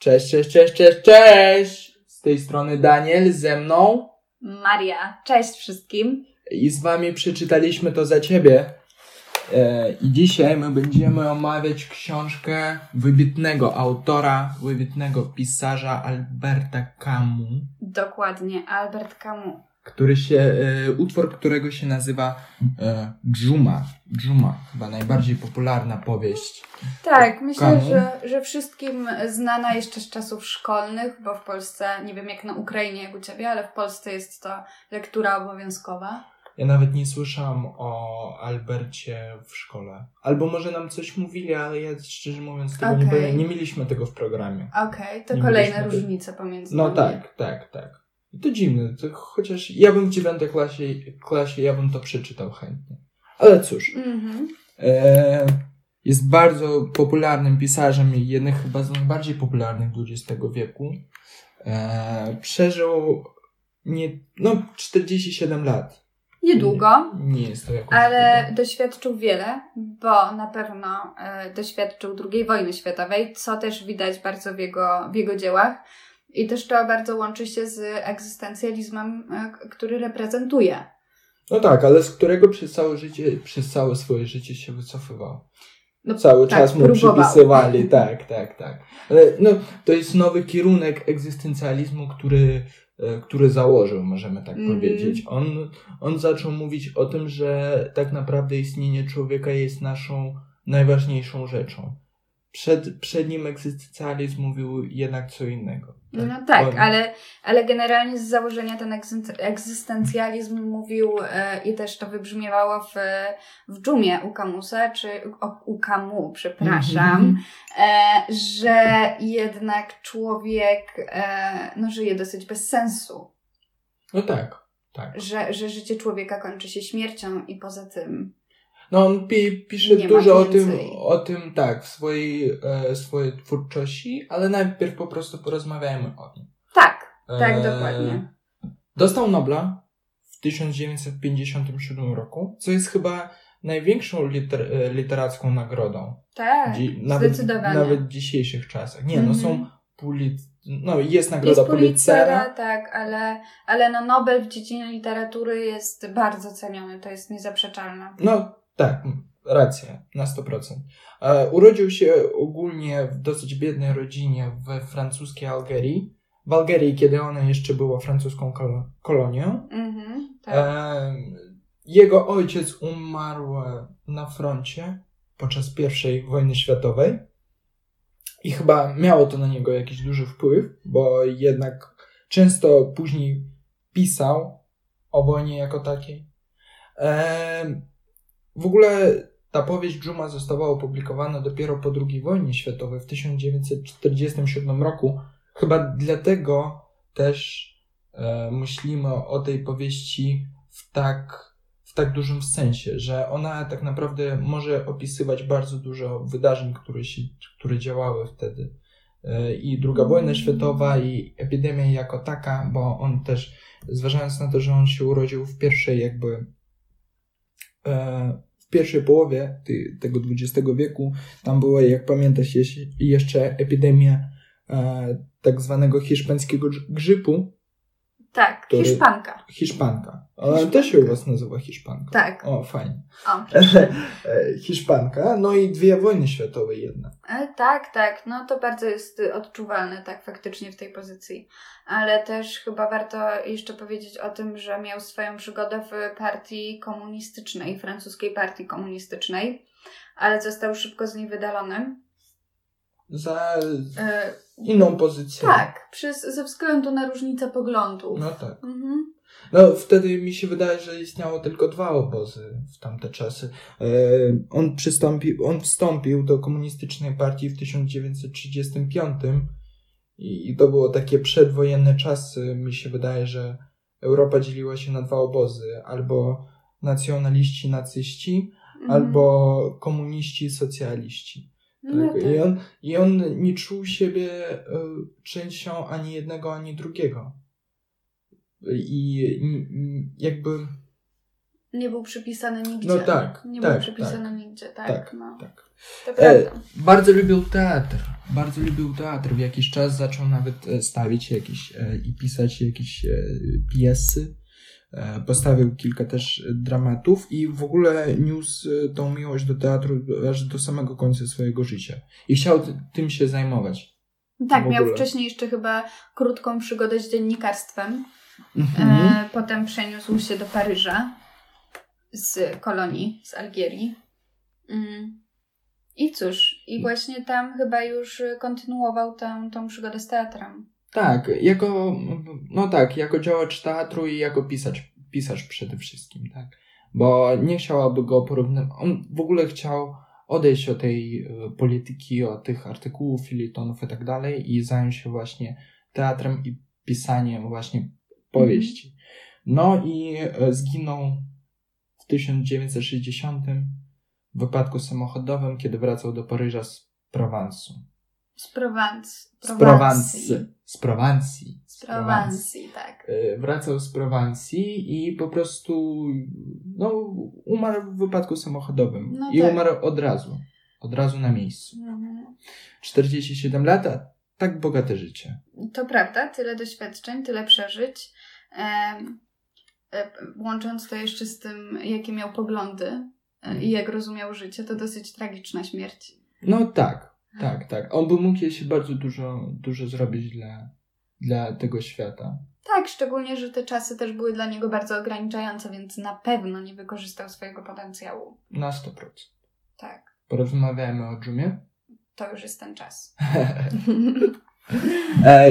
Cześć! Z tej strony Daniel, ze mną Maria. Cześć wszystkim. I z wami przeczytaliśmy to za ciebie. I dzisiaj my będziemy omawiać książkę wybitnego autora, wybitnego pisarza Alberta Camus. Dokładnie, Albert Camus. Utwór, którego się nazywa Dżuma. Dżuma, chyba najbardziej popularna powieść. Tak, myślę, że wszystkim znana jeszcze z czasów szkolnych, bo w Polsce, nie wiem jak na Ukrainie, jak u ciebie, ale w Polsce jest to lektura obowiązkowa. Ja nawet nie słyszałam o Albercie w szkole. Albo może nam coś mówili, ale ja szczerze mówiąc tego nie byłem. Nie mieliśmy tego w programie. Okej, to nie kolejna różnica pomiędzy nami. Tak. To dziwne, to chociaż ja bym w 9. klasie ja bym to przeczytał chętnie. Ale cóż, jest bardzo popularnym pisarzem i jednym chyba z najbardziej popularnych XX wieku. Przeżył 47 lat. Niedługo, nie jest to jakoś ale długo. Doświadczył wiele, bo na pewno doświadczył II wojny światowej, co też widać bardzo w jego dziełach. I też to bardzo łączy się z egzystencjalizmem, który reprezentuje. No tak, ale z którego przez całe swoje życie się wycofywał. Cały czas mu przypisywali, tak. Ale to jest nowy kierunek egzystencjalizmu, który założył, możemy tak powiedzieć. On zaczął mówić o tym, że tak naprawdę istnienie człowieka jest naszą najważniejszą rzeczą. Przed nim egzystencjalizm mówił jednak co innego. Tak? Ale generalnie z założenia ten egzystencjalizm mówił i też to wybrzmiewało w Dżumie u Camusa, że jednak człowiek żyje dosyć bez sensu. Tak. Że życie człowieka kończy się śmiercią i poza tym on pisze dużo o tym, w swojej twórczości, ale najpierw po prostu porozmawiajmy o nim. Tak, dokładnie. Dostał Nobla w 1957 roku, co jest chyba największą literacką nagrodą. Tak, zdecydowanie. Nawet w dzisiejszych czasach. Jest nagroda Pulitzera. Tak, ale Nobel w dziedzinie literatury jest bardzo ceniony, to jest niezaprzeczalne. Tak, racja, na 100%. Urodził się ogólnie w dosyć biednej rodzinie we francuskiej Algierii. W Algierii, kiedy ona jeszcze była francuską kolonią. Jego ojciec umarł na froncie podczas I wojny światowej. I chyba miało to na niego jakiś duży wpływ, bo jednak często później pisał o wojnie jako takiej. W ogóle ta powieść Dżuma została opublikowana dopiero po II wojnie światowej w 1947 roku. Chyba dlatego też myślimy o tej powieści w tak dużym sensie, że ona tak naprawdę może opisywać bardzo dużo wydarzeń, które działały wtedy. I II wojna światowa, i epidemia jako taka, bo on też, zważając na to, że on się urodził w pierwszej połowie tego XX wieku, tam była, jak pamiętasz, jeszcze epidemia tak zwanego hiszpańskiego grzypu. Tak, Hiszpanka. Ona też się u was nazywa Hiszpanka. Tak. O, fajnie. Hiszpanka, i 2 wojny światowe jedna. Tak. To bardzo jest odczuwalne tak faktycznie w tej pozycji. Ale też chyba warto jeszcze powiedzieć o tym, że miał swoją przygodę w partii komunistycznej, francuskiej partii komunistycznej, ale został szybko z niej wydalonym. Za inną pozycję. Tak, ze względu na różnicę poglądów. Tak. Wtedy mi się wydaje, że istniało tylko 2 obozy w tamte czasy. On wstąpił do komunistycznej partii w 1935 i to było takie przedwojenne czasy. Mi się wydaje, że Europa dzieliła się na 2 obozy. Albo nacjonaliści, nacyści, albo komuniści, socjaliści. Tak. I on nie czuł siebie częścią ani jednego, ani drugiego. I jakby nie był przypisany nigdzie. Nie był przypisany nigdzie, tak. To prawda. Bardzo lubił teatr. Bardzo lubił teatr. W jakiś czas zaczął nawet stawić jakieś i pisać jakieś piesy. Postawił kilka też dramatów i w ogóle niósł tą miłość do teatru aż do samego końca swojego życia. I chciał tym się zajmować. Tak, miał wcześniej jeszcze chyba krótką przygodę z dziennikarstwem. Potem przeniósł się do Paryża z kolonii, z Algierii. I cóż, i właśnie tam chyba już kontynuował tą przygodę z teatrem. Tak, jako działacz teatru i jako pisarz przede wszystkim, tak. Bo nie chciałaby go porównać, on w ogóle chciał odejść od tej polityki, od tych artykułów, filietonów i tak dalej i zająć się właśnie teatrem i pisaniem właśnie powieści. No i zginął w 1960 w wypadku samochodowym, kiedy wracał do Paryża z Prowansu. Z Prowansji, tak. Wracał z Prowansji i po prostu umarł w wypadku samochodowym. No i tak. Umarł od razu na miejscu. 47 lat, a tak bogate życie. To prawda, tyle doświadczeń, tyle przeżyć. Łącząc to jeszcze z tym, jakie miał poglądy i jak rozumiał życie, to dosyć tragiczna śmierć. No tak. Tak, tak. On by mógł jeszcze bardzo dużo zrobić dla tego świata. Tak, szczególnie, że te czasy też były dla niego bardzo ograniczające, więc na pewno nie wykorzystał swojego potencjału. Na 100%. Tak. Porozmawiajmy o Dżumie? To już jest ten czas.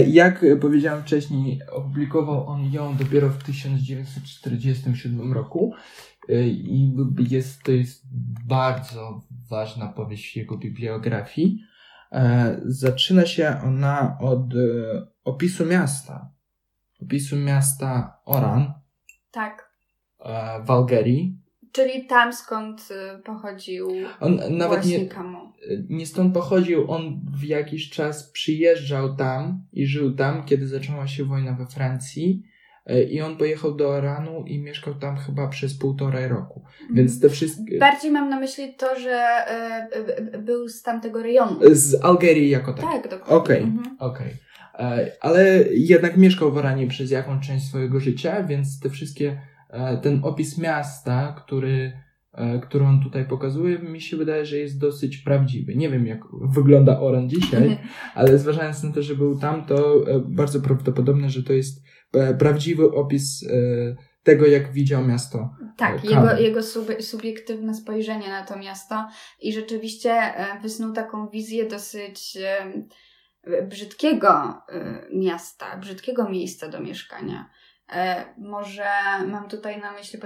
Jak powiedziałem wcześniej, opublikował on ją dopiero w 1947 roku i to jest bardzo ważna powieść w jego bibliografii. Zaczyna się ona od opisu miasta Oran. Tak. W Algierii. Czyli tam, skąd pochodził Camus. Nie stąd pochodził, on w jakiś czas przyjeżdżał tam i żył tam, kiedy zaczęła się wojna we Francji i on pojechał do Oranu i mieszkał tam chyba przez 1,5 roku. Więc te wszystkie... Bardziej mam na myśli to, że był z tamtego rejonu. Z Algierii jako tak. Tak, dokładnie. Okej. Ale jednak mieszkał w Oranie przez jakąś część swojego życia, więc te wszystkie... Ten opis miasta, który on tutaj pokazuje, mi się wydaje, że jest dosyć prawdziwy. Nie wiem, jak wygląda Oran dzisiaj, ale zważając na to, że był tam, to bardzo prawdopodobne, że to jest prawdziwy opis tego, jak widział miasto. Tak, jego subiektywne spojrzenie na to miasto i rzeczywiście wysnuł taką wizję dosyć brzydkiego miasta, brzydkiego miejsca do mieszkania. Może mam tutaj na myśli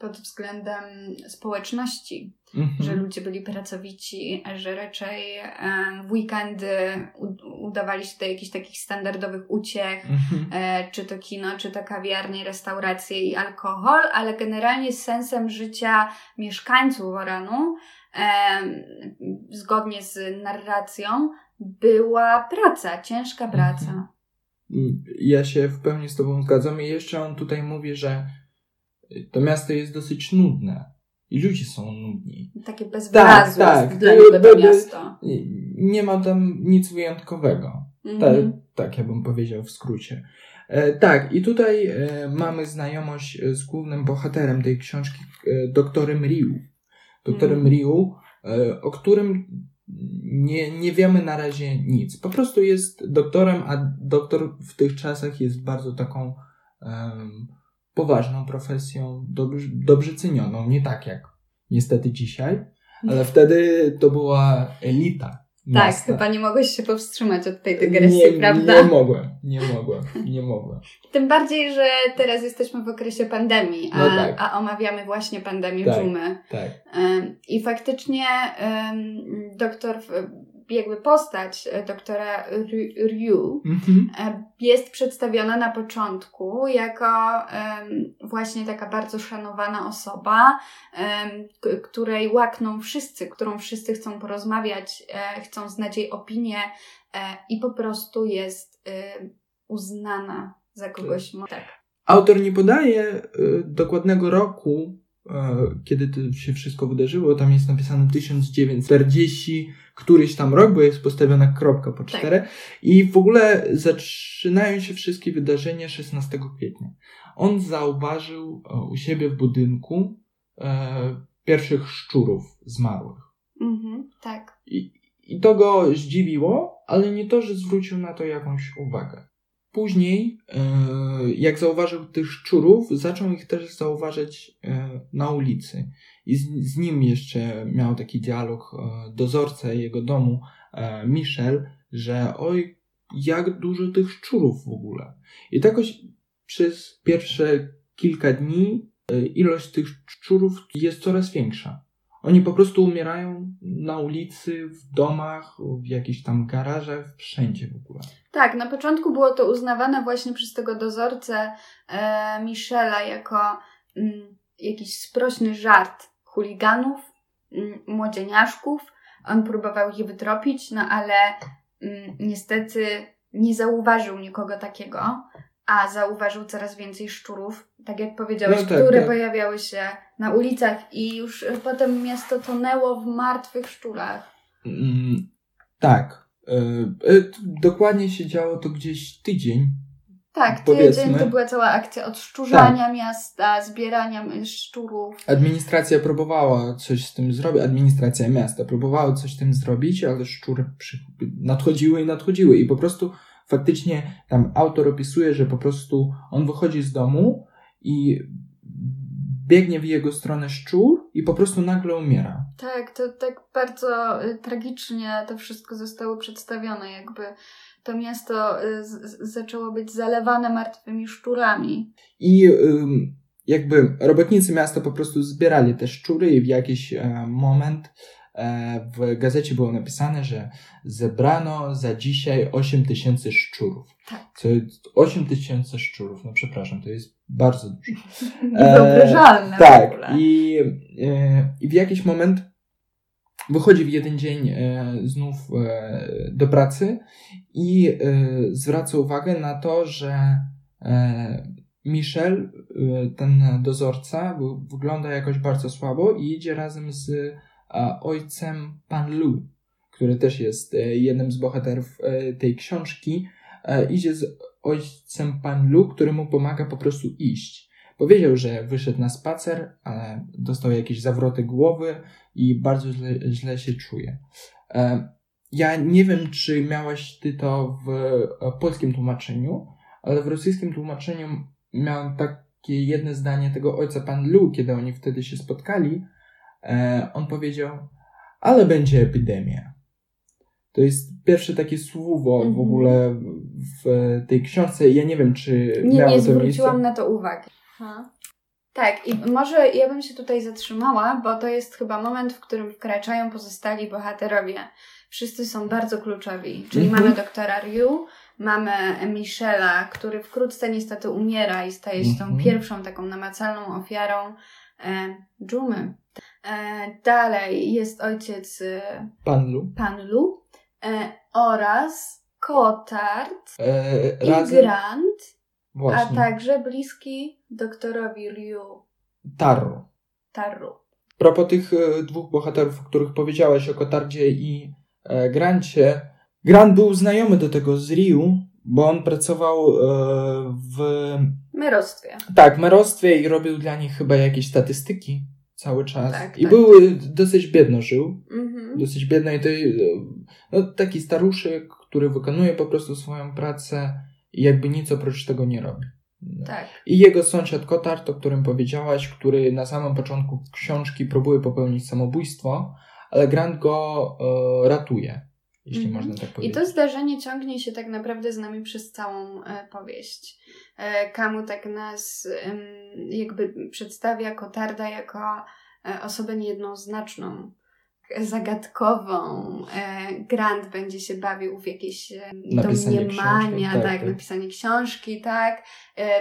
pod względem społeczności, że ludzie byli pracowici, że raczej w weekendy udawali się do jakichś takich standardowych uciech, czy to kino, czy to kawiarnie, restauracje i alkohol, ale generalnie sensem życia mieszkańców Oranu, zgodnie z narracją, była praca, ciężka praca. Ja się w pełni z tobą zgadzam i jeszcze on tutaj mówi, że to miasto jest dosyć nudne i ludzie są nudni. Takie bez wyrazu dla niego miasto. Nie ma tam nic wyjątkowego. Tak, ja bym powiedział w skrócie. Tak, i tutaj mamy znajomość z głównym bohaterem tej książki, doktorem Rieux. O którym nie wiemy na razie nic. Po prostu jest doktorem, a doktor w tych czasach jest bardzo taką poważną profesją, dobrze cenioną. Nie tak jak niestety dzisiaj, ale wtedy to była elita miasta. Tak, chyba nie mogłeś się powstrzymać od tej dygresji, prawda? Nie mogłem. Tym bardziej, że teraz jesteśmy w okresie pandemii, a omawiamy właśnie pandemię Dżumy. Tak. I faktycznie postać doktora Rieux jest przedstawiona na początku jako właśnie taka bardzo szanowana osoba, której łakną wszyscy, którą wszyscy chcą porozmawiać, chcą znać jej opinię i po prostu jest uznana za kogoś. Tak. Autor nie podaje dokładnego roku kiedy to się wszystko wydarzyło, tam jest napisane 1940, któryś tam rok, bo jest postawiona kropka po 4, tak. I w ogóle zaczynają się wszystkie wydarzenia 16 kwietnia. On zauważył u siebie w budynku pierwszych szczurów zmarłych. Mhm, tak. I to go zdziwiło, ale nie to, że zwrócił na to jakąś uwagę. Później, jak zauważył tych szczurów, zaczął ich też zauważyć na ulicy. I z nim jeszcze miał taki dialog dozorca jego domu, Michel, że oj, jak dużo tych szczurów w ogóle. I tak przez pierwsze kilka dni ilość tych szczurów jest coraz większa. Oni po prostu umierają na ulicy, w domach, w jakichś tam garażach, wszędzie w ogóle. Tak, na początku było to uznawane właśnie przez tego dozorcę Michela jako jakiś sprośny żart chuliganów, młodzieniaszków. On próbował ich wytropić, no ale niestety nie zauważył nikogo takiego, a zauważył coraz więcej szczurów, tak jak powiedziałeś, no tak, które tak. Pojawiały się na ulicach i już potem miasto tonęło w martwych szczurach. Tak. Dokładnie się działo to gdzieś tydzień. Tak, tydzień to była cała akcja odszczurzania miasta, zbierania szczurów. Administracja próbowała coś z tym zrobić, administracja miasta próbowała coś z tym zrobić, ale szczury nadchodziły i po prostu faktycznie tam autor opisuje, że po prostu on wychodzi z domu i biegnie w jego stronę szczur i po prostu nagle umiera. Tak, to tak bardzo tragicznie to wszystko zostało przedstawione, jakby to miasto zaczęło być zalewane martwymi szczurami. I jakby robotnicy miasta po prostu zbierali te szczury i w jakiś moment w gazecie było napisane, że zebrano za dzisiaj 8000 szczurów. Tak. 8000 szczurów, no przepraszam, to jest bardzo dużo. Niewyobrażalne tak, w ogóle. Tak, i w jakiś moment wychodzi w jeden dzień znów do pracy i zwraca uwagę na to, że Michel, ten dozorca, wygląda jakoś bardzo słabo i jedzie razem z ojcem Paneloux, który też jest jednym z bohaterów tej książki, idzie z ojcem Paneloux, który mu pomaga po prostu iść. Powiedział, że wyszedł na spacer, ale dostał jakieś zawroty głowy i bardzo źle się czuje. Ja nie wiem, czy miałaś ty to w polskim tłumaczeniu, ale w rosyjskim tłumaczeniu miałem takie jedno zdanie tego ojca Paneloux, kiedy oni wtedy się spotkali. On powiedział, ale będzie epidemia. To jest pierwsze takie słowo w ogóle w tej książce. Ja nie wiem, czy miało to miejsce. Nie zwróciłam na to uwagi. Ha. Tak, i może ja bym się tutaj zatrzymała, bo to jest chyba moment, w którym wkraczają pozostali bohaterowie. Wszyscy są bardzo kluczowi. Czyli mamy doktora Rieux, mamy Michela, który wkrótce niestety umiera i staje się tą pierwszą taką namacalną ofiarą Dżumy. Dalej jest ojciec Paneloux oraz Cottard i Grand, właśnie. A także bliski doktorowi Rieux Tarrou. A propos tych dwóch bohaterów, o których powiedziałaś, o Cottardzie i Grancie, Grand był znajomy do tego z Rieux, bo on pracował w merostwie. Tak, merostwie i robił dla nich chyba jakieś statystyki cały czas. Tak, i tak, był dosyć biedno żył. Dosyć biedno i to no, taki staruszek, który wykonuje po prostu swoją pracę i jakby nic oprócz tego nie robi. Tak. I jego sąsiad Cottard, o którym powiedziałaś, który na samym początku książki próbuje popełnić samobójstwo, ale Grand go ratuje, jeśli można tak powiedzieć. I to zdarzenie ciągnie się tak naprawdę z nami przez całą powieść. Camus tak nas jakby przedstawia Cottarda jako osobę niejednoznaczną, zagadkową. Grand będzie się bawił w jakieś domniemania, tak, napisanie książki, tak.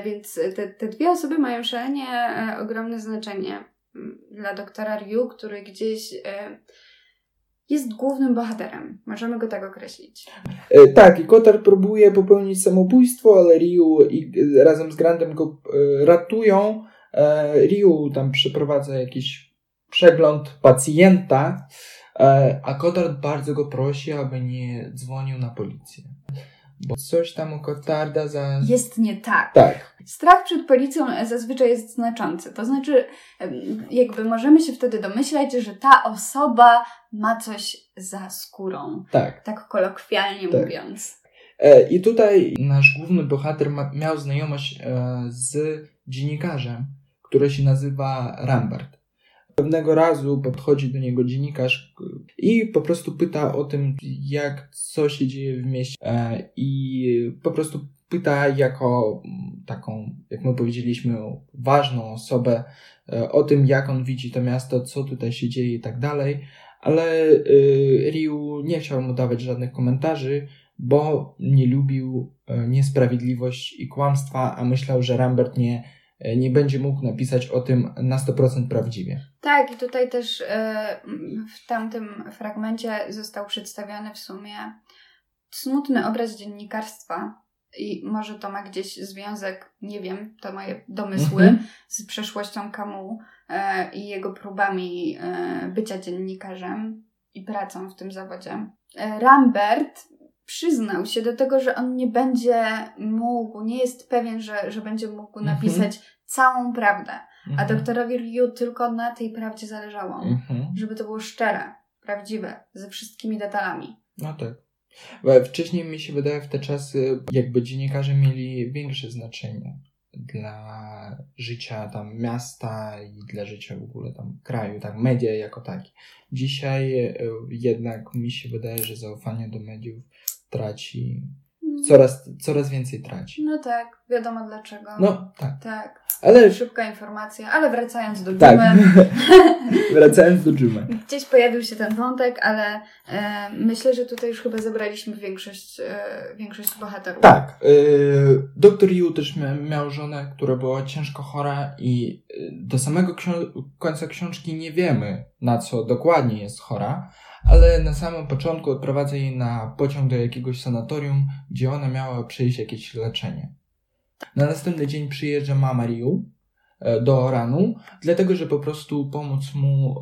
Więc te dwie osoby mają szalenie ogromne znaczenie dla doktora Rieux, który gdzieś jest głównym bohaterem. Możemy go tak określić. Tak, i Cottard próbuje popełnić samobójstwo, ale Rieux razem z Grandem go ratują, Rieux tam przeprowadza jakiś przegląd pacjenta, a Cottard bardzo go prosi, aby nie dzwonił na policję. Bo coś tam u Cottarda za... Jest nie tak. Tak. Strach przed policją zazwyczaj jest znaczący. To znaczy, jakby możemy się wtedy domyślać, że ta osoba ma coś za skórą. Tak. Tak kolokwialnie tak mówiąc. I tutaj nasz główny bohater miał znajomość z dziennikarzem, który się nazywa Rambert. Pewnego razu podchodzi do niego dziennikarz i po prostu pyta o tym, co się dzieje w mieście i po prostu pyta jako taką, jak my powiedzieliśmy, ważną osobę o tym, jak on widzi to miasto, co tutaj się dzieje i tak dalej, ale Rieux nie chciał mu dawać żadnych komentarzy, bo nie lubił niesprawiedliwości i kłamstwa, a myślał, że Rambert nie będzie mógł napisać o tym na 100% prawdziwie. Tak, i tutaj też w tamtym fragmencie został przedstawiony w sumie smutny obraz dziennikarstwa i może to ma gdzieś związek, nie wiem, to moje domysły, z przeszłością Camus i jego próbami bycia dziennikarzem i pracą w tym zawodzie. Rambert przyznał się do tego, że on nie będzie mógł, nie jest pewien, że będzie mógł napisać całą prawdę. A doktorowi Rieux tylko na tej prawdzie zależało. Żeby to było szczere, prawdziwe, ze wszystkimi detalami. No tak. Wcześniej mi się wydaje, w te czasy jakby dziennikarze mieli większe znaczenie dla życia tam miasta i dla życia w ogóle tam kraju, tak, media jako takie. Dzisiaj jednak mi się wydaje, że zaufanie do mediów traci, coraz więcej traci. No tak, wiadomo dlaczego. No tak. Tak. Ale... Szybka informacja, ale wracając do Dżumy. Tak. Wracając do Dżumy. Gdzieś pojawił się ten wątek, ale myślę, że tutaj już chyba zebraliśmy większość bohaterów. Tak. Dr Rieux też miał żonę, która była ciężko chora i do samego końca książki nie wiemy, na co dokładnie jest chora, ale na samym początku odprowadza jej na pociąg do jakiegoś sanatorium, gdzie ona miała przyjść jakieś leczenie. Na następny dzień przyjeżdża mama Rieux do Oranu, dlatego, że po prostu pomóc mu...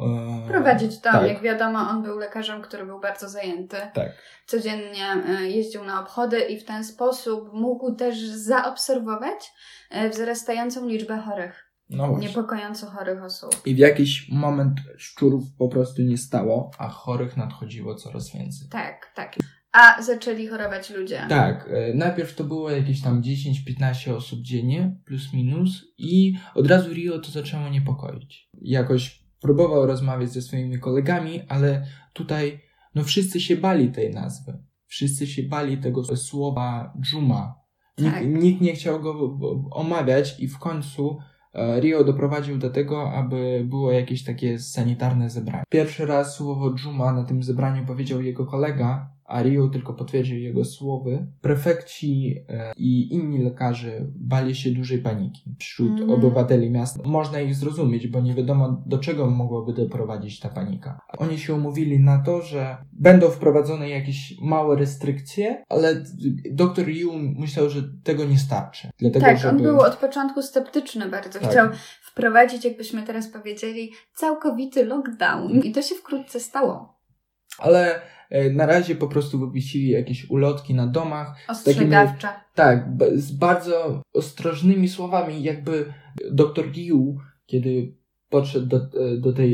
prowadzić tam, tak. Jak wiadomo, on był lekarzem, który był bardzo zajęty. Tak. Codziennie jeździł na obchody i w ten sposób mógł też zaobserwować wzrastającą liczbę chorych. No niepokojąco chorych osób. I w jakiś moment szczurów po prostu nie stało, a chorych nadchodziło coraz więcej. Tak, tak. A zaczęli chorować ludzie. Tak. Najpierw to było jakieś tam 10-15 osób dziennie, plus minus, i od razu Rieux to zaczęło niepokoić. Jakoś próbował rozmawiać ze swoimi kolegami, ale tutaj wszyscy się bali tej nazwy. Wszyscy się bali tego słowa Dżuma. Tak. Nikt nie chciał go omawiać i w końcu Rieux doprowadził do tego, aby było jakieś takie sanitarne zebranie. Pierwszy raz słowo Dżuma na tym zebraniu powiedział jego kolega, a Rieux tylko potwierdził jego słowy. Prefekci i inni lekarze bali się dużej paniki wśród obywateli miasta. Można ich zrozumieć, bo nie wiadomo, do czego mogłaby doprowadzić ta panika. Oni się umówili na to, że będą wprowadzone jakieś małe restrykcje, ale dr Rieux myślał, że tego nie starczy. Dlatego, tak, żeby... on był od początku sceptyczny bardzo. Tak. Chciał wprowadzić, jakbyśmy teraz powiedzieli, całkowity lockdown. I to się wkrótce stało. Ale... Na razie po prostu wywiesili jakieś ulotki na domach. Ostrzegawcze. Tak, z bardzo ostrożnymi słowami, jakby dr Rieux, kiedy podszedł do tej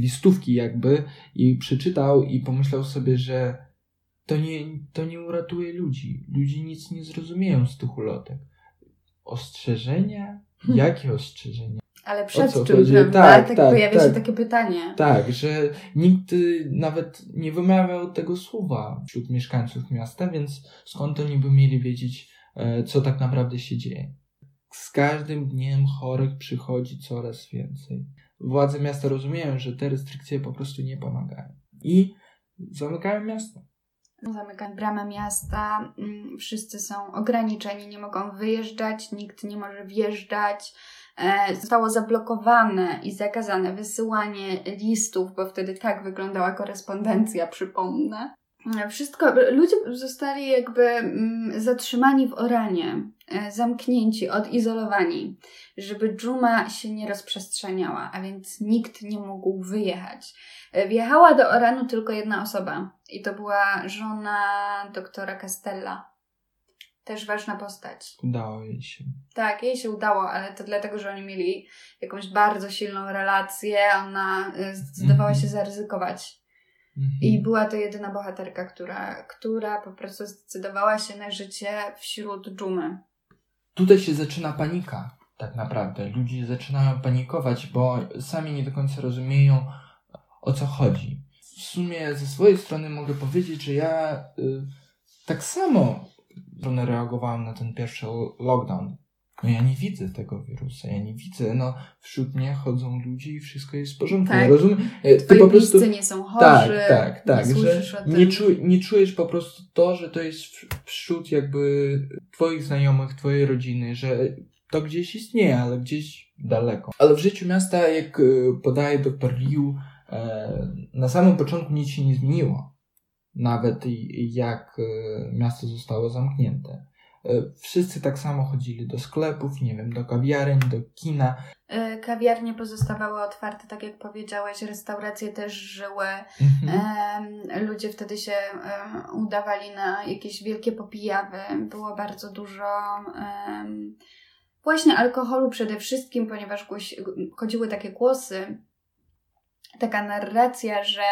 listówki jakby i przeczytał i pomyślał sobie, że to nie uratuje ludzi. Ludzie nic nie zrozumieją z tych ulotek. Ostrzeżenia? Jakie ostrzeżenia? Ale przed czym, prawda? Tak, pojawia się takie pytanie. Tak, że nikt nawet nie wymawiał tego słowa wśród mieszkańców miasta, więc skąd oni by mieli wiedzieć, co tak naprawdę się dzieje. Z każdym dniem chorych przychodzi coraz więcej. Władze miasta rozumieją, że te restrykcje po prostu nie pomagają. I zamykają miasto. Zamykają bramę miasta, wszyscy są ograniczeni, nie mogą wyjeżdżać, nikt nie może wjeżdżać. Zostało zablokowane i zakazane wysyłanie listów, bo wtedy tak wyglądała korespondencja, przypomnę. wszystko, ludzie zostali jakby zatrzymani w Oranie, zamknięci, odizolowani, żeby dżuma się nie rozprzestrzeniała, a więc nikt nie mógł wyjechać. Wjechała do Oranu tylko jedna osoba i to była żona doktora Castella. Też ważna postać. Udało jej się. Tak, jej się udało, ale to dlatego, że oni mieli jakąś bardzo silną relację. Ona zdecydowała się zaryzykować. I była to jedyna bohaterka, która po prostu zdecydowała się na życie wśród dżumy. Tutaj się zaczyna panika, tak naprawdę. Ludzie zaczynają panikować, bo sami nie do końca rozumieją, o co chodzi. W sumie ze swojej strony mogę powiedzieć, że ja tak samo reagowałem na ten pierwszy lockdown. No ja nie widzę tego wirusa, ja nie widzę, no wśród mnie chodzą ludzie i wszystko jest w porządku, tak. Ja rozumiem. Twoje po prostu nie są chorzy, tak, nie słyszysz o tym. Nie czujesz po prostu to, że to jest wśród jakby twoich znajomych, twojej rodziny, że to gdzieś istnieje, ale gdzieś daleko. Ale w życiu miasta, jak podaje dr Rieux, na samym początku nic się nie zmieniło, nawet jak miasto zostało zamknięte. Wszyscy tak samo chodzili do sklepów, nie wiem, do kawiarni, do kina. Kawiarnie pozostawały otwarte, tak jak powiedziałeś, restauracje też żyły. Ludzie wtedy się udawali na jakieś wielkie popijawy. Było bardzo dużo właśnie alkoholu przede wszystkim, ponieważ chodziły takie głosy, taka narracja, że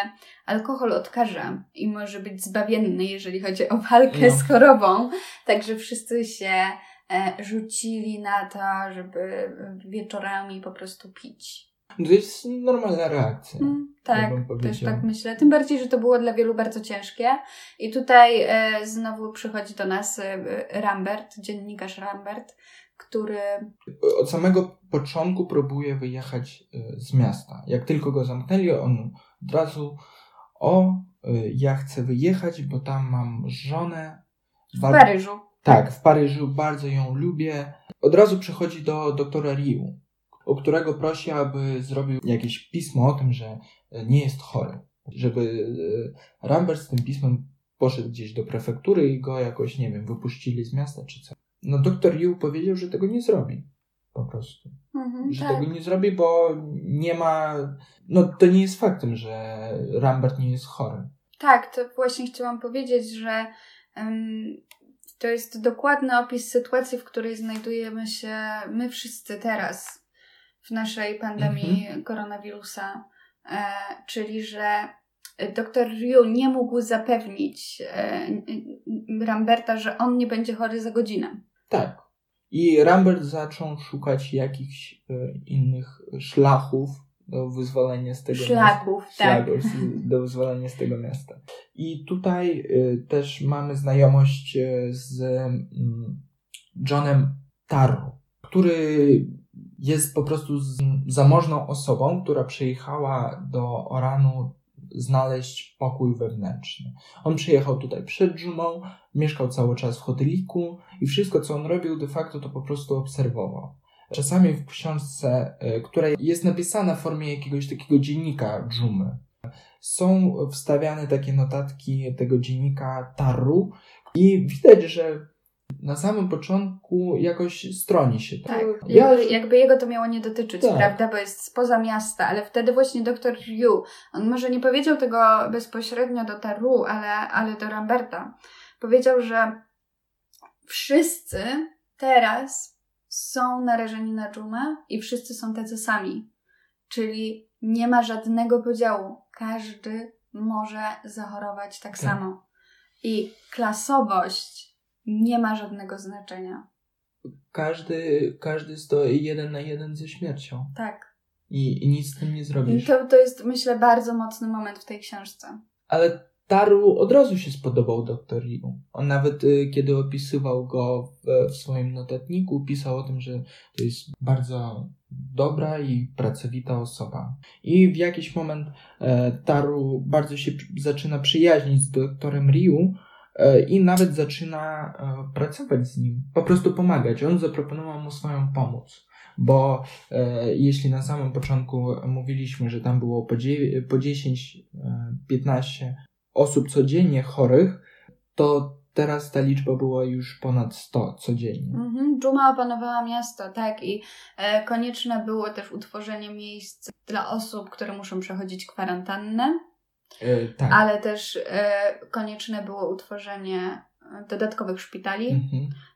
alkohol odkaża i może być zbawienny, jeżeli chodzi o walkę z chorobą. Także wszyscy się rzucili na to, żeby wieczorami po prostu pić. To jest normalna reakcja. Tak, też tak myślę. Tym bardziej, że to było dla wielu bardzo ciężkie. I tutaj znowu przychodzi do nas Rambert, dziennikarz Rambert, który od samego początku próbuje wyjechać z miasta. Jak tylko go zamknęli, on od razu ja chcę wyjechać, bo tam mam żonę. W Paryżu. Tak, w Paryżu, bardzo ją lubię. Od razu przychodzi do doktora Rieux, o którego prosi, aby zrobił jakieś pismo o tym, że nie jest chory. Żeby Rambert z tym pismem poszedł gdzieś do prefektury i go jakoś, nie wiem, wypuścili z miasta czy co. No dr Rieux powiedział, że tego nie zrobi. Po prostu. Tego nie zrobi, bo nie ma... No to nie jest faktem, że Rambert nie jest chory. Tak, to właśnie chciałam powiedzieć, że to jest dokładny opis sytuacji, w której znajdujemy się my wszyscy teraz w naszej pandemii koronawirusa. Czyli, że dr Rieux nie mógł zapewnić Ramberta, że on nie będzie chory za godzinę. Tak. I Rambert zaczął szukać jakichś innych szlaków do wyzwolenia z tego miasta. Do wyzwolenia z tego miasta. I tutaj też mamy znajomość z Johnem Tarrou, który jest po prostu zamożną osobą, która przyjechała do Oranu znaleźć pokój wewnętrzny. On przyjechał tutaj przed dżumą, mieszkał cały czas w hoteliku i wszystko, co on robił, de facto to po prostu obserwował. Czasami w książce, która jest napisana w formie jakiegoś takiego dziennika dżumy, są wstawiane takie notatki tego dziennika Tarrou i widać, że na samym początku jakoś stroni się. Tak. Jakby jego to miało nie dotyczyć, prawda, bo jest spoza miasta, ale wtedy właśnie dr Rieux, on może nie powiedział tego bezpośrednio do Tarrou, ale do Ramberta, powiedział, że wszyscy teraz są narażeni na dżumę i wszyscy są tacy sami, czyli nie ma żadnego podziału, każdy może zachorować tak samo i klasowość nie ma żadnego znaczenia. Każdy stoi jeden na jeden ze śmiercią. Tak. I nic z tym nie zrobisz. To jest, myślę, bardzo mocny moment w tej książce. Ale Tarrou od razu się spodobał dr Rieux. On nawet, kiedy opisywał go w swoim notatniku, pisał o tym, że to jest bardzo dobra i pracowita osoba. I w jakiś moment Tarrou bardzo się zaczyna przyjaźnić z doktorem Rieux, i nawet zaczyna pracować z nim, po prostu pomagać. On zaproponował mu swoją pomoc, bo jeśli na samym początku mówiliśmy, że tam było po 10-15 osób codziennie chorych, to teraz ta liczba była już ponad 100 codziennie. Dżuma opanowała miasto, tak, i konieczne było też utworzenie miejsc dla osób, które muszą przechodzić kwarantannę, tak. Ale też konieczne było utworzenie dodatkowych szpitali.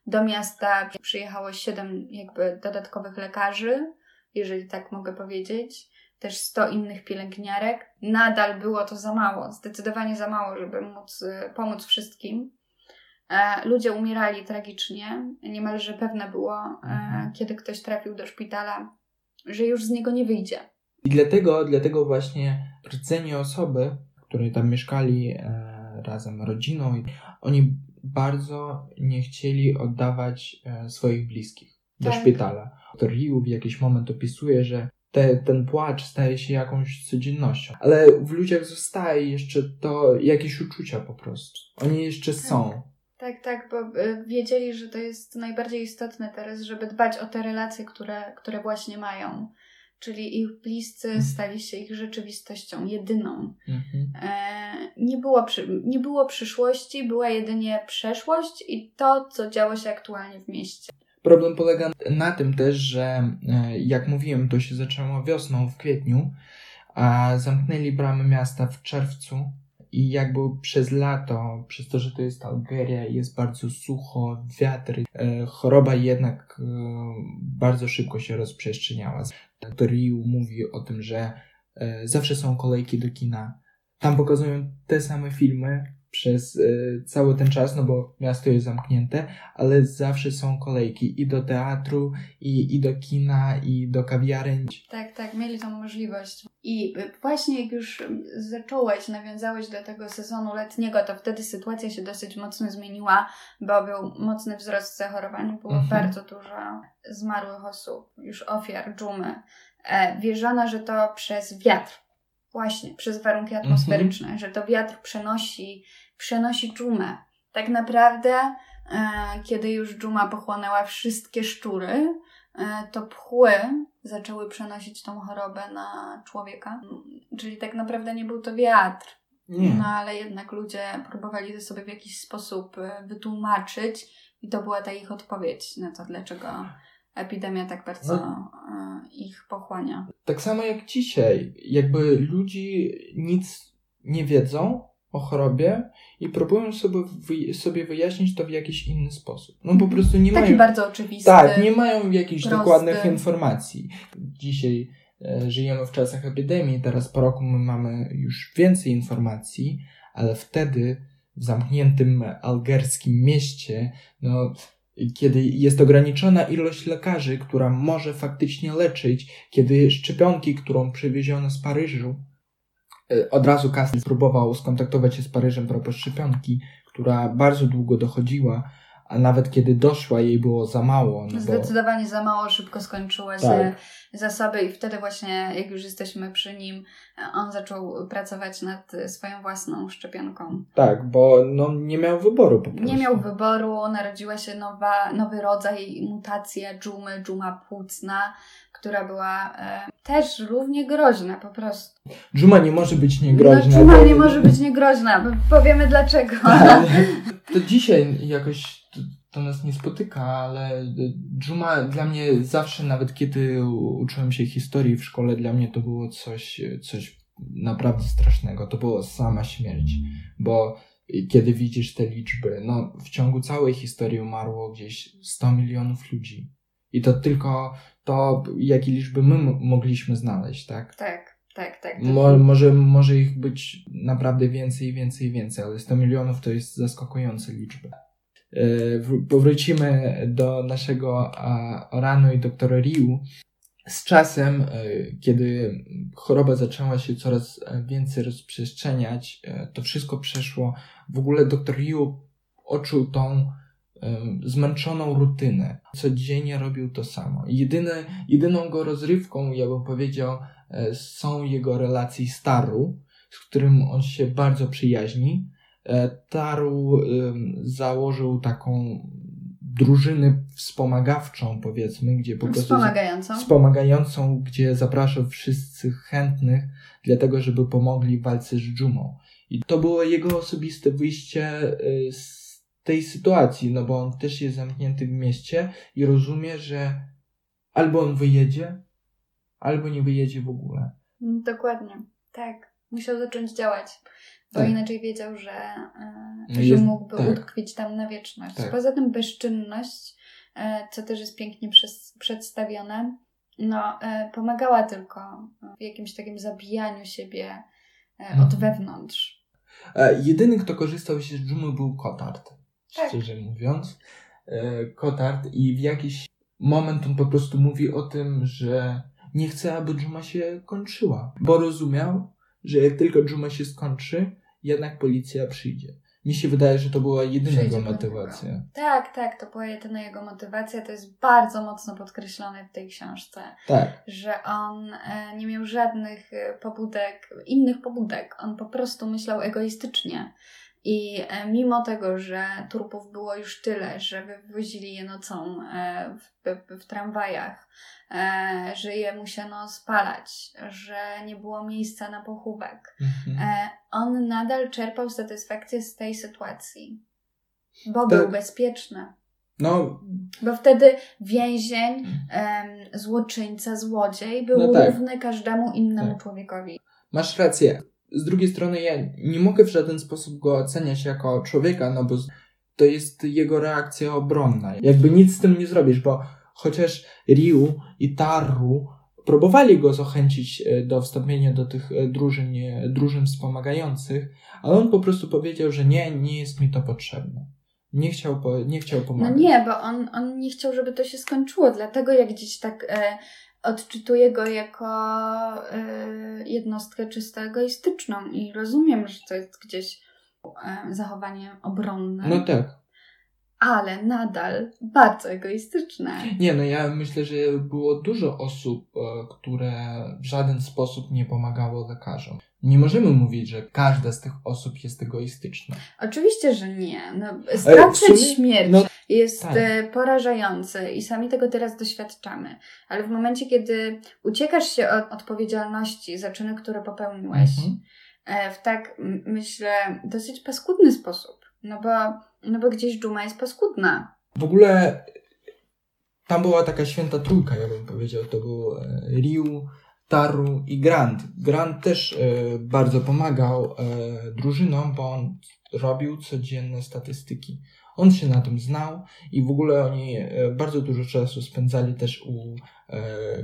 Do miasta przyjechało 7 jakby dodatkowych lekarzy, jeżeli tak mogę powiedzieć. Też 100 innych pielęgniarek. Nadal było to za mało, zdecydowanie za mało, żeby móc pomóc wszystkim. Ludzie umierali tragicznie, niemalże pewne było, kiedy ktoś trafił do szpitala, że już z niego nie wyjdzie. I dlatego właśnie rdzenie osoby, które tam mieszkali razem rodziną, oni bardzo nie chcieli oddawać swoich bliskich do szpitala. Dr Rieux w jakiś moment opisuje, że ten płacz staje się jakąś codziennością. Ale w ludziach zostaje jeszcze to jakieś uczucia po prostu. Oni jeszcze są. Tak, bo wiedzieli, że to jest najbardziej istotne teraz, żeby dbać o te relacje, które właśnie mają. Czyli ich bliscy stali się ich rzeczywistością, jedyną. Nie było przyszłości, była jedynie przeszłość i to, co działo się aktualnie w mieście. Problem polega na tym też, że jak mówiłem, to się zaczęło wiosną, w kwietniu, a zamknęli bramy miasta w czerwcu i jakby przez lato, przez to, że to jest Algieria, jest bardzo sucho, wiatry, choroba jednak bardzo szybko się rozprzestrzeniała. Dr Rieux mówi o tym, że zawsze są kolejki do kina. Tam pokazują te same filmy przez cały ten czas, no bo miasto jest zamknięte, ale zawsze są kolejki i do teatru, i do kina, i do kawiarni. Tak, mieli tą możliwość. I właśnie jak już zacząłeś, nawiązałeś do tego sezonu letniego, to wtedy sytuacja się dosyć mocno zmieniła, bo był mocny wzrost zachorowań, było bardzo dużo zmarłych osób, już ofiar dżumy. Wierzono, że to przez wiatr. Właśnie, przez warunki atmosferyczne, że to wiatr przenosi dżumę. Tak naprawdę, kiedy już dżuma pochłonęła wszystkie szczury, to pchły zaczęły przenosić tą chorobę na człowieka. Czyli tak naprawdę nie był to wiatr. No ale jednak ludzie próbowali to sobie w jakiś sposób wytłumaczyć i to była ta ich odpowiedź na to, dlaczego epidemia tak bardzo ich pochłania. Tak samo jak dzisiaj. Jakby ludzi nic nie wiedzą o chorobie i próbują sobie wyjaśnić to w jakiś inny sposób. No po prostu nie mają... Taki bardzo oczywisty. Tak, nie mają jakichś dokładnych informacji. Dzisiaj żyjemy w czasach epidemii, teraz po roku my mamy już więcej informacji, ale wtedy w zamkniętym algierskim mieście, kiedy jest ograniczona ilość lekarzy, która może faktycznie leczyć, kiedy szczepionki, którą przywieziono z Paryżu, od razu Castel próbował skontaktować się z Paryżem propos szczepionki, która bardzo długo dochodziła, a nawet kiedy doszła, jej było za mało. Zdecydowanie za mało, szybko skończyły się zasoby i wtedy właśnie, jak już jesteśmy przy nim, on zaczął pracować nad swoją własną szczepionką. Tak, bo nie miał wyboru po prostu. Nie miał wyboru, narodziła się nowy rodzaj, mutacja dżumy, dżuma płucna, która była też równie groźna po prostu. Dżuma nie może być niegroźna. Dżuma nie może być niegroźna, powiemy dlaczego. To dzisiaj jakoś to nas nie spotyka, ale dżuma dla mnie zawsze, nawet kiedy uczyłem się historii w szkole, dla mnie to było coś naprawdę strasznego. To była sama śmierć, bo kiedy widzisz te liczby, w ciągu całej historii umarło gdzieś 100 milionów ludzi. I to tylko to, jakie liczby my mogliśmy znaleźć, tak? Tak. Może ich być naprawdę więcej, ale 100 milionów to jest zaskakująca liczba. Powrócimy do naszego Oranu i doktora Rieux. Z czasem, kiedy choroba zaczęła się coraz więcej rozprzestrzeniać, to wszystko przeszło. W ogóle doktor Rieux odczuł tą zmęczoną rutynę. Codziennie robił to samo. Jedyną go rozrywką, ja bym powiedział, są jego relacje z Tarrou, z którym on się bardzo przyjaźni. Tarrou założył taką drużynę wspomagawczą, powiedzmy, gdzie po prostu... Wspomagającą, gdzie zapraszał wszystkich chętnych, dlatego żeby pomogli w walce z dżumą. I to było jego osobiste wyjście z tej sytuacji, no bo on też jest zamknięty w mieście i rozumie, że albo on wyjedzie, albo nie wyjedzie w ogóle. Dokładnie, tak. Musiał zacząć działać, bo inaczej wiedział, że mógłby utkwić tam na wieczność. Tak. Poza tym bezczynność, co też jest pięknie przedstawione, pomagała tylko w jakimś takim zabijaniu siebie od wewnątrz. Jedyny, kto korzystał się z dżumy, był Cottard, szczerze mówiąc. Cottard, i w jakiś moment on po prostu mówi o tym, że nie chce, aby dżuma się kończyła, bo rozumiał, że jak tylko dżuma się skończy, jednak policja przyjdzie. Mi się wydaje, że to była jedyna jego motywacja. Tak, to była jedyna jego motywacja. To jest bardzo mocno podkreślone w tej książce, że on nie miał żadnych innych pobudek. On po prostu myślał egoistycznie. I mimo tego, że trupów było już tyle, że wywozili je nocą w tramwajach, że je musiano spalać, że nie było miejsca na pochówek, on nadal czerpał satysfakcję z tej sytuacji, bo był bezpieczny. Bo wtedy więzień, złoczyńca, złodziej był równy każdemu innemu człowiekowi. Masz rację. Z drugiej strony ja nie mogę w żaden sposób go oceniać jako człowieka, no bo to jest jego reakcja obronna. Jakby nic z tym nie zrobisz, bo chociaż Rieux i Tarrou próbowali go zachęcić do wstąpienia do tych drużyn wspomagających, ale on po prostu powiedział, że nie jest mi to potrzebne. Nie chciał pomagać. Nie, bo on nie chciał, żeby to się skończyło, dlatego jak gdzieś tak... odczytuję go jako jednostkę czysto egoistyczną i rozumiem, że to jest gdzieś zachowanie obronne. Ale nadal bardzo egoistyczne. Ja myślę, że było dużo osób, które w żaden sposób nie pomagało lekarzom. Nie możemy mówić, że każda z tych osób jest egoistyczna. Oczywiście, że nie. Straszeć śmierć jest porażające i sami tego teraz doświadczamy. Ale w momencie, kiedy uciekasz się od odpowiedzialności za czyny, które popełniłeś, w tak, myślę, dosyć paskudny sposób. No bo gdzieś dżuma jest paskudna. W ogóle tam była taka święta trójka, ja bym powiedział. To był Rieux, Tarrou i Grand. Grand też bardzo pomagał drużynom, bo on robił codzienne statystyki. On się na tym znał i w ogóle oni bardzo dużo czasu spędzali też u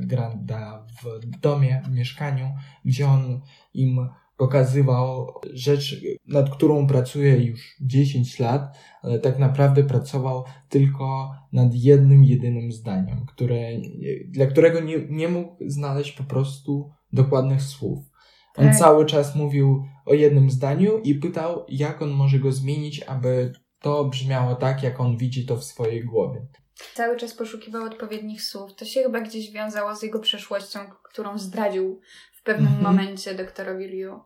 Granda w domie, w mieszkaniu, gdzie on im pokazywał rzecz, nad którą pracuje już 10 lat, ale tak naprawdę pracował tylko nad jednym, jedynym zdaniem, dla którego nie mógł znaleźć po prostu dokładnych słów. On cały czas mówił o jednym zdaniu i pytał, jak on może go zmienić, aby to brzmiało tak, jak on widzi to w swojej głowie. Cały czas poszukiwał odpowiednich słów. To się chyba gdzieś wiązało z jego przeszłością, którą zdradził w pewnym momencie doktorowi Rieux.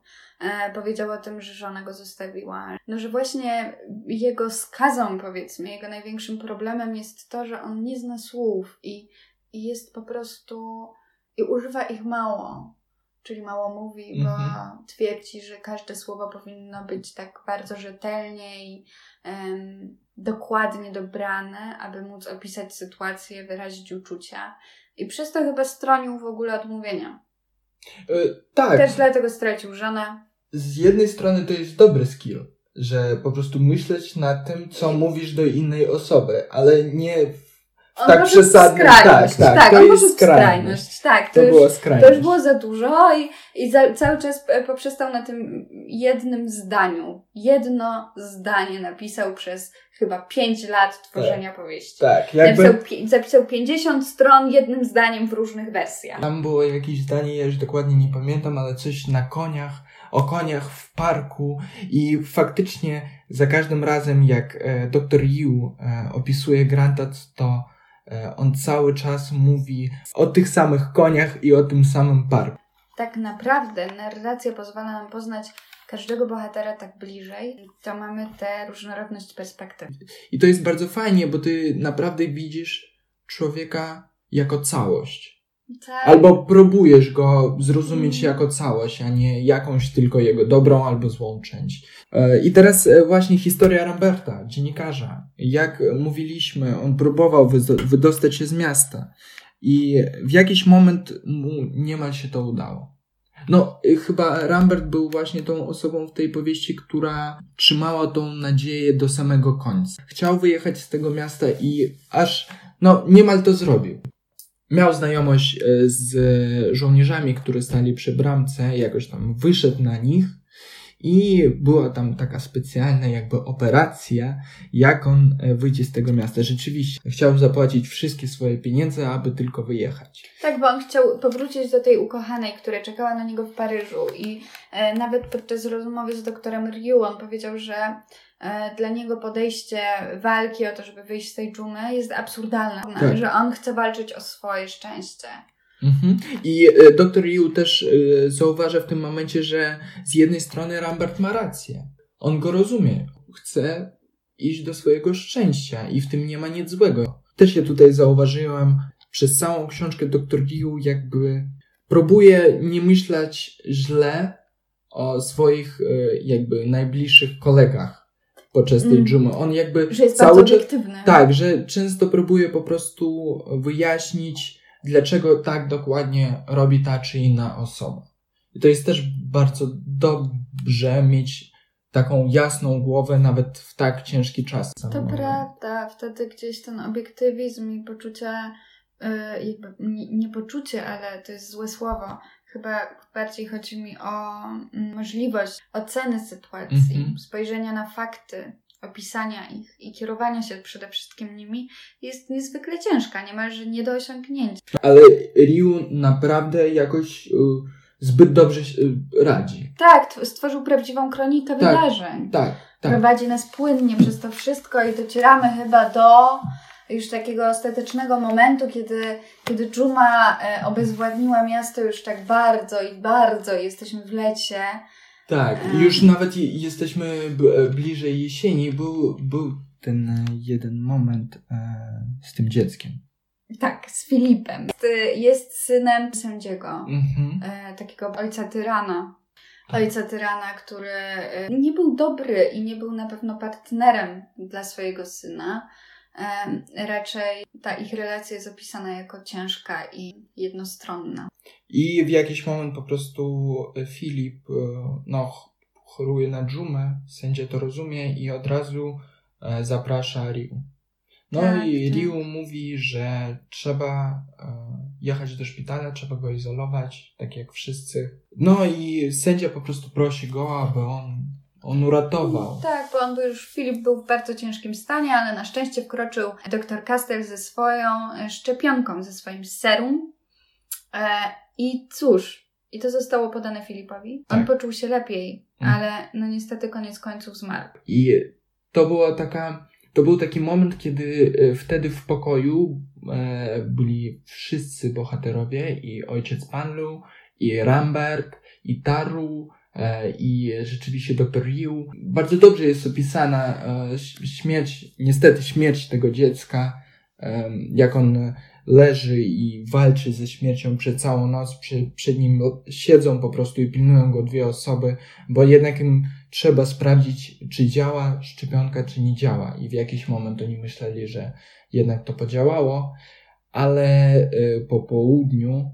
Powiedział o tym, że żona go zostawiła. Że właśnie jego skazą, powiedzmy, jego największym problemem jest to, że on nie zna słów i jest po prostu... i używa ich mało. Czyli mało mówi, bo twierdzi, że każde słowo powinno być tak bardzo rzetelnie i dokładnie dobrane, aby móc opisać sytuację, wyrazić uczucia. I przez to chyba stronił w ogóle od mówienia. Też dlatego stracił żonę. Z jednej strony to jest dobry skill, że po prostu myśleć nad tym, co mówisz do innej osoby, ale nie tak przesadnie. To jest skrajność. To już było za dużo i cały czas poprzestał na tym jednym zdaniu. Jedno zdanie napisał przez chyba 5 lat tworzenia powieści. Zapisał 50 stron jednym zdaniem w różnych wersjach. Tam było jakieś zdanie, ja już dokładnie nie pamiętam, ale coś o koniach w parku, i faktycznie za każdym razem, jak dr Rieux opisuje Granta, to on cały czas mówi o tych samych koniach i o tym samym parku. Tak naprawdę narracja pozwala nam poznać każdego bohatera tak bliżej, to mamy tę różnorodność perspektyw. I to jest bardzo fajnie, bo ty naprawdę widzisz człowieka jako całość. Tak. Albo próbujesz go zrozumieć jako całość, a nie jakąś tylko jego dobrą albo złą część. I teraz właśnie historia Ramberta, dziennikarza. Jak mówiliśmy, on próbował wydostać się z miasta i w jakiś moment mu niemal się to udało. No, chyba Rambert był właśnie tą osobą w tej powieści, która trzymała tą nadzieję do samego końca. Chciał wyjechać z tego miasta i aż, niemal to zrobił. Miał znajomość z żołnierzami, którzy stali przy bramce, jakoś tam wyszedł na nich i była tam taka specjalna jakby operacja, jak on wyjdzie z tego miasta. Rzeczywiście chciał zapłacić wszystkie swoje pieniądze, aby tylko wyjechać. Tak, bo on chciał powrócić do tej ukochanej, która czekała na niego w Paryżu i nawet podczas rozmowy z doktorem Rieux on powiedział, że dla niego podejście walki o to, żeby wyjść z tej dżumy jest absurdalne, tak. Że on chce walczyć o swoje szczęście. Mhm. I dr Rieux też zauważa w tym momencie, że z jednej strony Rambert ma rację. On go rozumie. Chce iść do swojego szczęścia i w tym nie ma nic złego. Też ja tutaj zauważyłem przez całą książkę dr Rieux jakby próbuje nie myśleć źle o swoich jakby najbliższych kolegach. Podczas tej dżumy. On jakby że jest cały bardzo obiektywny. Tak, że często próbuje po prostu wyjaśnić, dlaczego tak dokładnie robi ta czy inna osoba. I to jest też bardzo dobrze mieć taką jasną głowę nawet w tak ciężki czas. To prawda. Wtedy gdzieś ten obiektywizm i poczucie, jakby nie poczucie, ale to jest złe słowo. Chyba bardziej chodzi mi o możliwość oceny sytuacji, spojrzenia na fakty, opisania ich i kierowania się przede wszystkim nimi jest niezwykle ciężka, niemalże nie do osiągnięcia. Ale Rieux naprawdę jakoś zbyt dobrze radzi. Tak, stworzył prawdziwą kronikę wydarzeń. Tak. Prowadzi nas płynnie przez to wszystko i docieramy chyba do już takiego ostatecznego momentu, kiedy dżuma obezwładniła miasto już tak bardzo jesteśmy w lecie. Tak, już nawet jesteśmy bliżej jesieni. Był ten jeden moment z tym dzieckiem. Tak, z Filipem. Jest synem sędziego, takiego ojca tyrana, który nie był dobry i nie był na pewno partnerem dla swojego syna. Raczej ta ich relacja jest opisana jako ciężka i jednostronna. I w jakiś moment po prostu Filip choruje na dżumę, sędzia to rozumie i od razu zaprasza Rieux. Rieux mówi, że trzeba jechać do szpitala, trzeba go izolować, tak jak wszyscy. No i sędzia po prostu prosi go, aby on uratował. Tak, bo Filip był w bardzo ciężkim stanie, ale na szczęście wkroczył dr Castel ze swoją szczepionką, ze swoim serum. I cóż, i to zostało podane Filipowi. Tak. On poczuł się lepiej, ale niestety koniec końców zmarł. I to był taki moment, kiedy wtedy w pokoju byli wszyscy bohaterowie i ojciec Paneloux, i Rambert, i Tarrou, i rzeczywiście dr Rieux. Bardzo dobrze jest opisana śmierć tego dziecka, jak on leży i walczy ze śmiercią przez całą noc, przed nim siedzą po prostu i pilnują go dwie osoby, bo jednak im trzeba sprawdzić, czy działa szczepionka, czy nie działa, i w jakiś moment oni myśleli, że jednak to podziałało, ale po południu,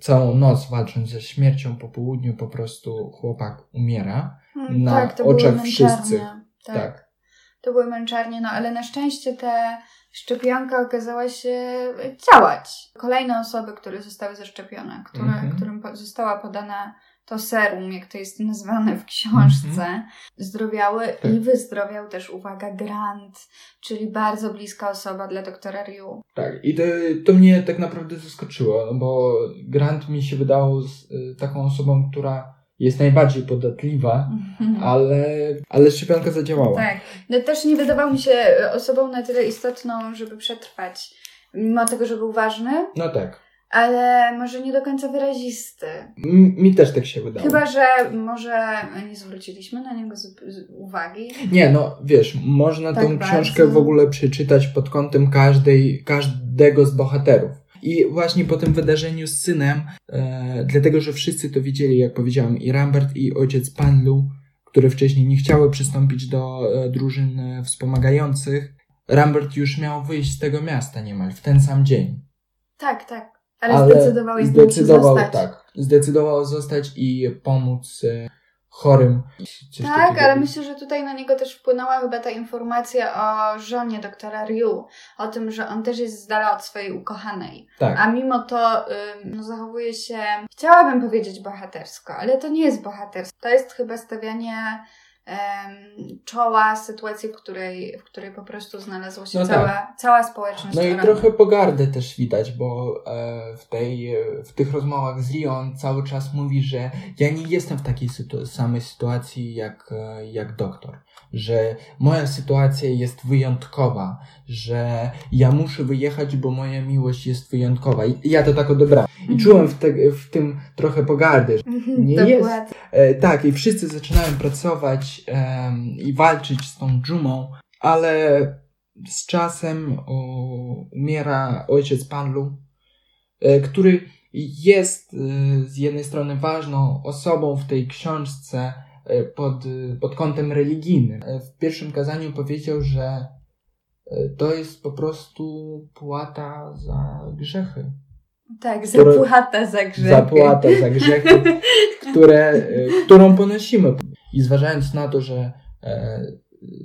całą noc walcząc ze śmiercią, po południu po prostu chłopak umiera na oczach wszystkich. Tak. To były męczarnie, ale na szczęście ta szczepionka okazała się działać. Kolejne osoby, które zostały zaszczepione, którym została podana to serum, jak to jest nazwane w książce, zdrowiały i wyzdrowiał też, uwaga, Grand, czyli bardzo bliska osoba dla doktora Rieux. Tak, i to mnie tak naprawdę zaskoczyło, bo Grand mi się wydało taką osobą, która jest najbardziej podatliwa, ale szczepionka zadziałała. Tak, też nie wydawał mi się osobą na tyle istotną, żeby przetrwać, mimo tego, że był ważny. No tak. Ale może nie do końca wyrazisty. Mi też tak się wydało. Chyba, że może nie zwróciliśmy na niego uwagi. Nie, wiesz, można tę książkę w ogóle przeczytać pod kątem każdego z bohaterów. I właśnie po tym wydarzeniu z synem, dlatego że wszyscy to widzieli, jak powiedziałem, i Rambert, i ojciec Paneloux, które wcześniej nie chciały przystąpić do drużyn wspomagających, Rambert już miał wyjść z tego miasta niemal w ten sam dzień. Tak, tak. Ale zdecydowałeś zostać. Tak, zdecydował zostać i pomóc chorym. Tak, ale myślę, że tutaj na niego też wpłynęła chyba ta informacja o żonie doktora Rieux, o tym, że on też jest z dala od swojej ukochanej. Tak. A mimo to zachowuje się, chciałabym powiedzieć bohatersko, ale to nie jest bohaterstwo. To jest chyba stawianie czoła sytuacji, w której po prostu znalazła się cała społeczność. No i trochę pogardy też widać, bo w tych rozmowach z Rieux on cały czas mówi, że ja nie jestem w takiej samej sytuacji jak doktor, że moja sytuacja jest wyjątkowa, że ja muszę wyjechać, bo moja miłość jest wyjątkowa. I ja to tak odebrałem. I czułem w tym trochę pogardy. Nie jest. Tak, i wszyscy zaczynają pracować i walczyć z tą Dżumą, ale z czasem umiera ojciec Paneloux, który jest z jednej strony ważną osobą w tej książce pod kątem religijnym. W pierwszym kazaniu powiedział, że to jest po prostu płata za grzechy. Tak, zapłata za grzechy, którą ponosimy. I zważając na to, że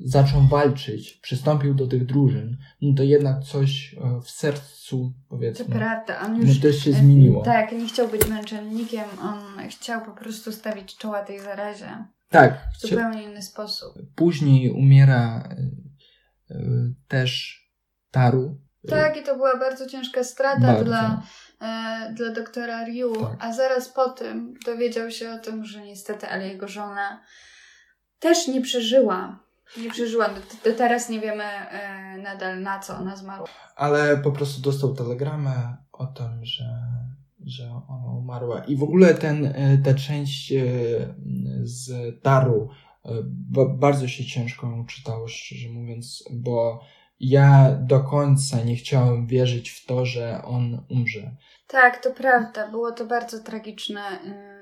zaczął walczyć, przystąpił do tych drużyn, no to jednak coś w sercu, powiedzmy, to prawda, on już też się zmieniło. Tak, nie chciał być męczennikiem, on chciał po prostu stawić czoła tej zarazie. Tak. W zupełnie inny sposób. Później umiera też Tarrou. Tak, i to była bardzo ciężka strata dla doktora Rieux, tak. A zaraz po tym dowiedział się o tym, że niestety, ale jego żona też nie przeżyła. Do teraz nie wiemy nadal, na co ona zmarła. Ale po prostu dostał telegramę o tym, że ona umarła. I w ogóle ta część z Tarrou bardzo się ciężko ją czytało, szczerze mówiąc, bo ja do końca nie chciałem wierzyć w to, że on umrze. Tak, to prawda. Było to bardzo tragiczne,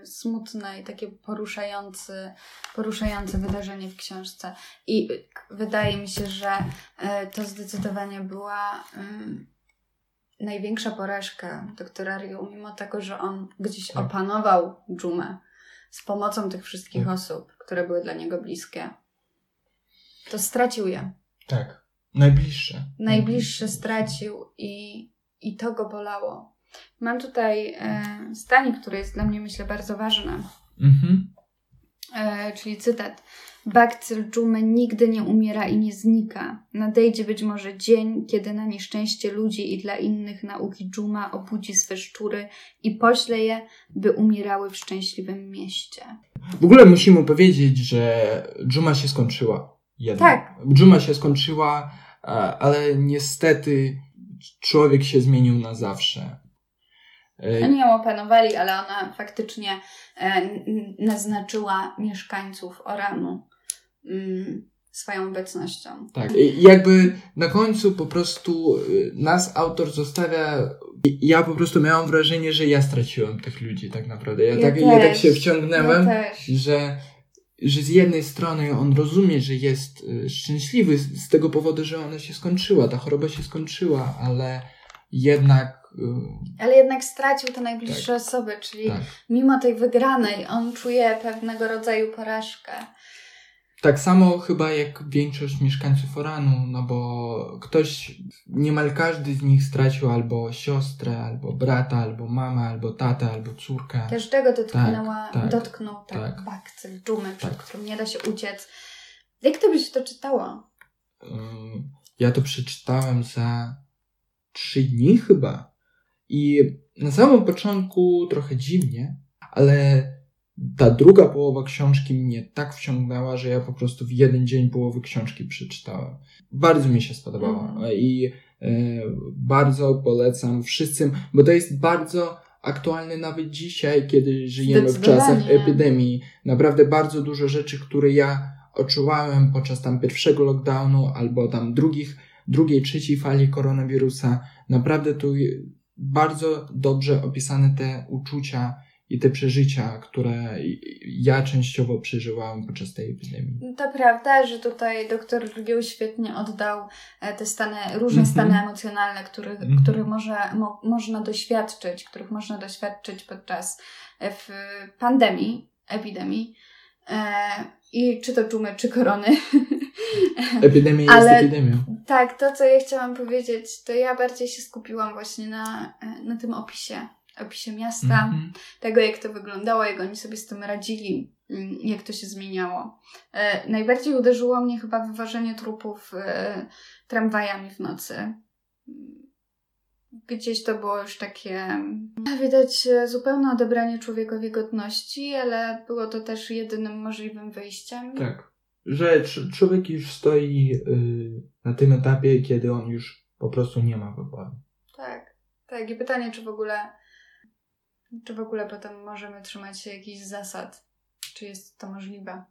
smutne i takie poruszające wydarzenie w książce. I wydaje mi się, że to zdecydowanie była największa porażka doktora Rieux, mimo tego, że on gdzieś opanował Dżumę z pomocą tych wszystkich osób, które były dla niego bliskie. To stracił je. Tak. Najbliższe stracił i to go bolało. Mam tutaj zdanie, które jest dla mnie, myślę, bardzo ważne. Czyli cytat. Bakcyl dżumy nigdy nie umiera i nie znika. Nadejdzie być może dzień, kiedy na nieszczęście ludzi i dla innych nauki dżuma obudzi swe szczury i pośle je, by umierały w szczęśliwym mieście. W ogóle musimy powiedzieć, że dżuma się skończyła. Tak. Dżuma się skończyła, ale niestety człowiek się zmienił na zawsze. Oni ją opanowali, ale ona faktycznie naznaczyła mieszkańców Oranu swoją obecnością. Tak. I jakby na końcu po prostu nas autor zostawia. Ja po prostu miałam wrażenie, że ja straciłem tych ludzi tak naprawdę. Ja tak się wciągnęłem, że z jednej strony on rozumie, że jest szczęśliwy z tego powodu, że ona się skończyła, ta choroba się skończyła, ale jednak... Ale jednak stracił te najbliższe osoby, czyli mimo tej wygranej on czuje pewnego rodzaju porażkę. Tak samo chyba jak większość mieszkańców Oranu, no bo niemal każdy z nich stracił albo siostrę, albo brata, albo mamę, albo tatę, albo córkę. Też tego dotknął bakcyl dżumy, przed którym nie da się uciec. Jak to by się to czytało? Ja to przeczytałem za 3 dni chyba. I na samym początku trochę dziwnie, ale... Ta druga połowa książki mnie tak wciągnęła, że ja po prostu w jeden dzień połowę książki przeczytałem. Bardzo mi się spodobała i bardzo polecam wszystkim, bo to jest bardzo aktualne nawet dzisiaj, kiedy żyjemy w czasach epidemii. Naprawdę bardzo dużo rzeczy, które ja odczuwałem podczas tam pierwszego lockdownu albo tam drugiej, trzeciej fali koronawirusa. Naprawdę tu bardzo dobrze opisane te uczucia i te przeżycia, które ja częściowo przeżywałam podczas tej epidemii. To prawda, że tutaj dr Rieux świetnie oddał te stany, różne stany emocjonalne, których można doświadczyć podczas pandemii, epidemii. I czy to dżumy, czy korony. Epidemia ale jest epidemią. Tak, to co ja chciałam powiedzieć, to ja bardziej się skupiłam właśnie na tym opisie miasta, tego jak to wyglądało, jak oni sobie z tym radzili, jak to się zmieniało. Najbardziej uderzyło mnie chyba wyważenie trupów tramwajami w nocy. Gdzieś to było już takie, widać zupełne odebranie człowiekowi godności, ale było to też jedynym możliwym wyjściem. Tak, że człowiek już stoi na tym etapie, kiedy on już po prostu nie ma wyboru. Tak. I pytanie, czy w ogóle potem możemy trzymać się jakichś zasad? Czy jest to możliwe?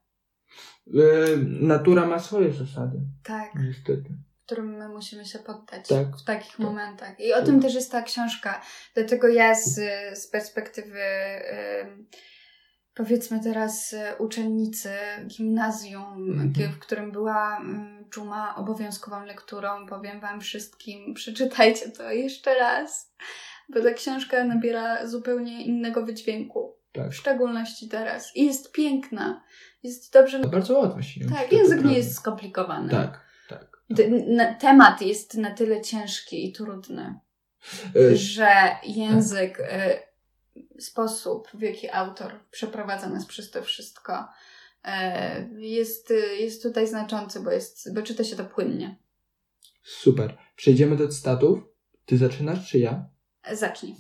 Natura ma swoje zasady. Tak. Niestety. Którym my musimy się poddać w takich momentach. I o tym też jest ta książka. Dlatego ja z perspektywy powiedzmy teraz uczennicy gimnazjum, w którym była Dżuma, obowiązkową lekturą, powiem wam wszystkim, przeczytajcie to jeszcze raz, bo ta książka nabiera zupełnie innego wydźwięku. Tak. W szczególności teraz. I jest piękna. Jest dobrze... Bardzo łatwo się. Tak, język nie jest skomplikowany. Temat jest na tyle ciężki i trudny, że język, sposób, w jaki autor przeprowadza nas przez to wszystko, jest tutaj znaczący, bo czyta się to płynnie. Super. Przejdziemy do cytatów. Ty zaczynasz, czy ja? Zacznij.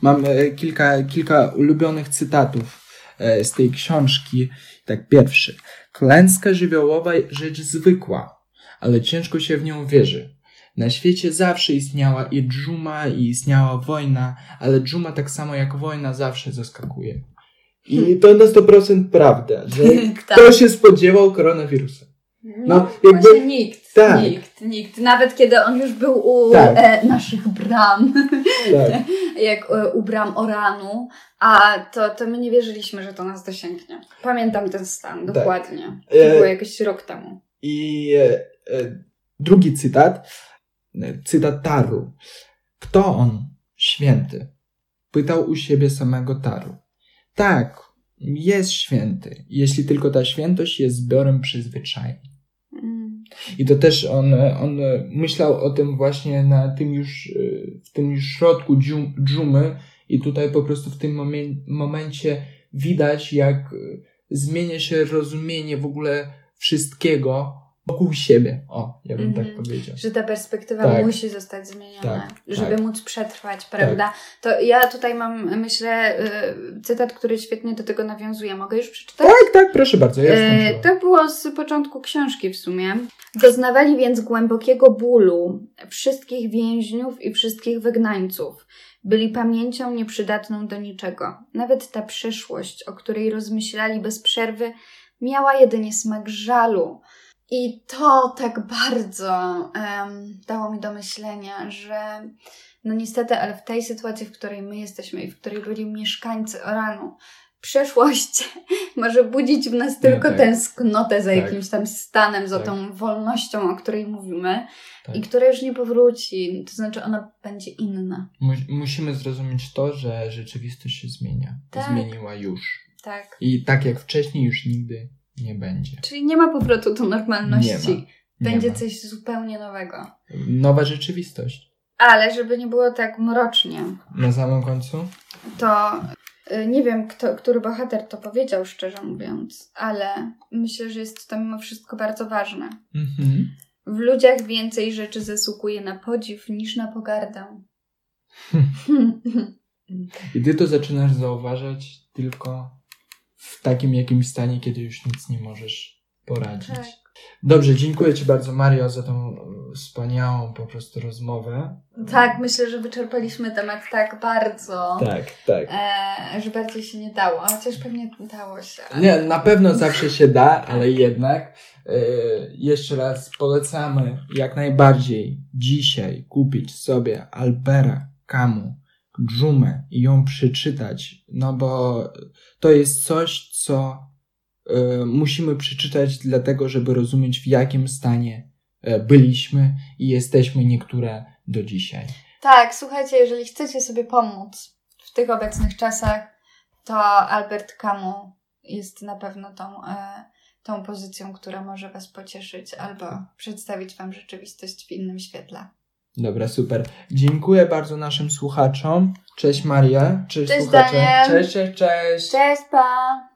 Mam kilka ulubionych cytatów z tej książki. Tak, pierwszy. Klęska żywiołowa rzecz zwykła, ale ciężko się w nią wierzy. Na świecie zawsze istniała i dżuma, i istniała wojna, ale dżuma tak samo jak wojna zawsze zaskakuje. I to na 100% prawda, że kto się spodziewał koronawirusa? No, jakby... nikt. Nawet kiedy on już był u naszych bram, jak u bram Oranu, a to my nie wierzyliśmy, że to nas dosięgnie. Pamiętam ten stan dokładnie. To było jakoś rok temu. I drugi cytat Tarrou. Kto on, święty? Pytał u siebie samego Tarrou. Tak, jest święty, jeśli tylko ta świętość jest zbiorem przyzwyczajeń. I to też on myślał o tym właśnie w tym już środku dżumy i tutaj po prostu w tym momencie widać, jak zmienia się rozumienie w ogóle wszystkiego wokół siebie. O, ja bym tak powiedział. Że ta perspektywa musi zostać zmieniona, żeby móc przetrwać, prawda? To ja tutaj mam, myślę, cytat, który świetnie do tego nawiązuje. Mogę już przeczytać? Tak, proszę bardzo. Ja to było z początku książki w sumie. Doznawali więc głębokiego bólu wszystkich więźniów i wszystkich wygnańców. Byli pamięcią nieprzydatną do niczego. Nawet ta przyszłość, o której rozmyślali bez przerwy, miała jedynie smak żalu. I to tak bardzo dało mi do myślenia, że no niestety, ale w tej sytuacji, w której my jesteśmy i w której byli mieszkańcy Oranu, przeszłość może budzić w nas tylko tęsknotę za jakimś tam stanem, za tą wolnością, o której mówimy i która już nie powróci. To znaczy ona będzie inna. Musimy zrozumieć to, że rzeczywistość się zmienia. Zmieniła już. Tak. I tak jak wcześniej już nigdy nie będzie. Czyli nie ma powrotu do normalności. Będzie coś zupełnie nowego. Nowa rzeczywistość. Ale żeby nie było tak mrocznie. Na samym końcu? To nie wiem, który bohater to powiedział, szczerze mówiąc, ale myślę, że jest to mimo wszystko bardzo ważne. W ludziach więcej rzeczy zasługuje na podziw niż na pogardę. I ty to zaczynasz zauważać tylko w takim jakimś stanie, kiedy już nic nie możesz poradzić. Tak. Dobrze, dziękuję ci bardzo, Mario, za tą wspaniałą po prostu rozmowę. Tak, myślę, że wyczerpaliśmy temat tak bardzo, że bardziej się nie dało, chociaż pewnie dało się. Nie, na pewno zawsze się da, ale jednak Jeszcze raz polecamy jak najbardziej dzisiaj kupić sobie Alberta Camus, Dżumę i ją przeczytać, no bo to jest coś, co musimy przeczytać dlatego, żeby rozumieć, w jakim stanie byliśmy i jesteśmy niektóre do dzisiaj. Tak, słuchajcie, jeżeli chcecie sobie pomóc w tych obecnych czasach, to Albert Camus jest na pewno tą pozycją, która może was pocieszyć albo przedstawić wam rzeczywistość w innym świetle. Dobra, super. Dziękuję bardzo naszym słuchaczom. Cześć Maria, cześć słuchacze. Daniel. Cześć, cześć, cześć. Cześć, pa.